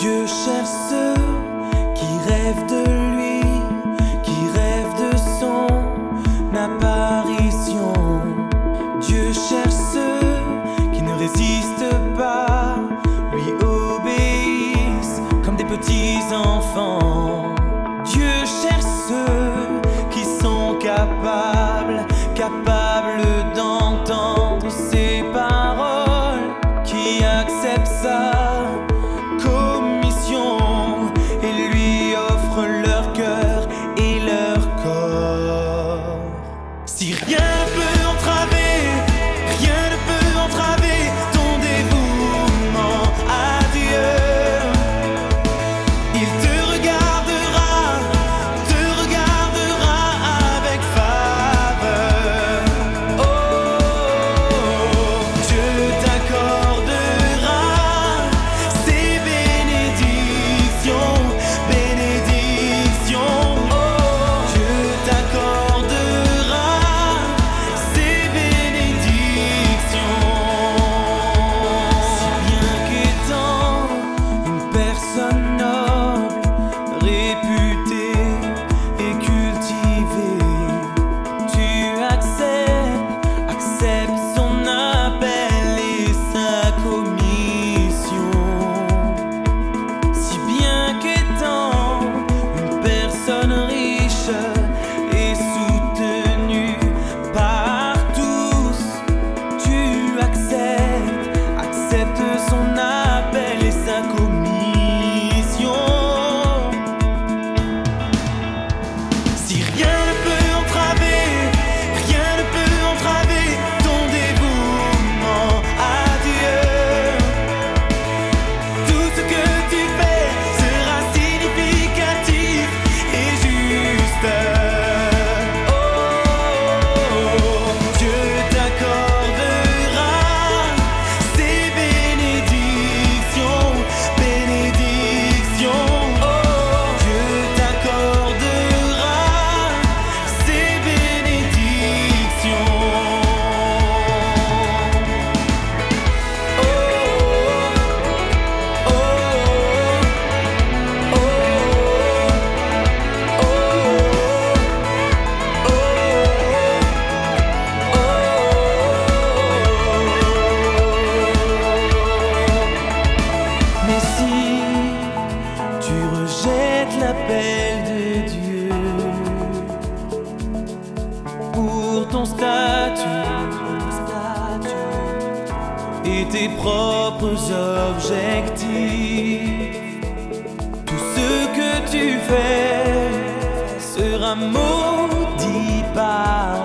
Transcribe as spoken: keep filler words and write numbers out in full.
Dieu cherche ceux qui rêvent de lui, qui rêvent de son apparition. Dieu cherche ceux qui ne résistent pas, lui obéissent comme des petits enfants. Dieu cherche ceux qui sont capables, capables d'entendre ses paroles, qui acceptent ça. Si rien ne peut entraver, rien ne peut entraver ton dévouement à Dieu. Il te regardera, te regardera avec faveur. Oh, oh, oh. Dieu t'accordera ses bénédictions, bénédictions. Oh, Dieu t'accordera de Dieu. Pour ton statut et tes propres objectifs, tout ce que tu fais sera maudit par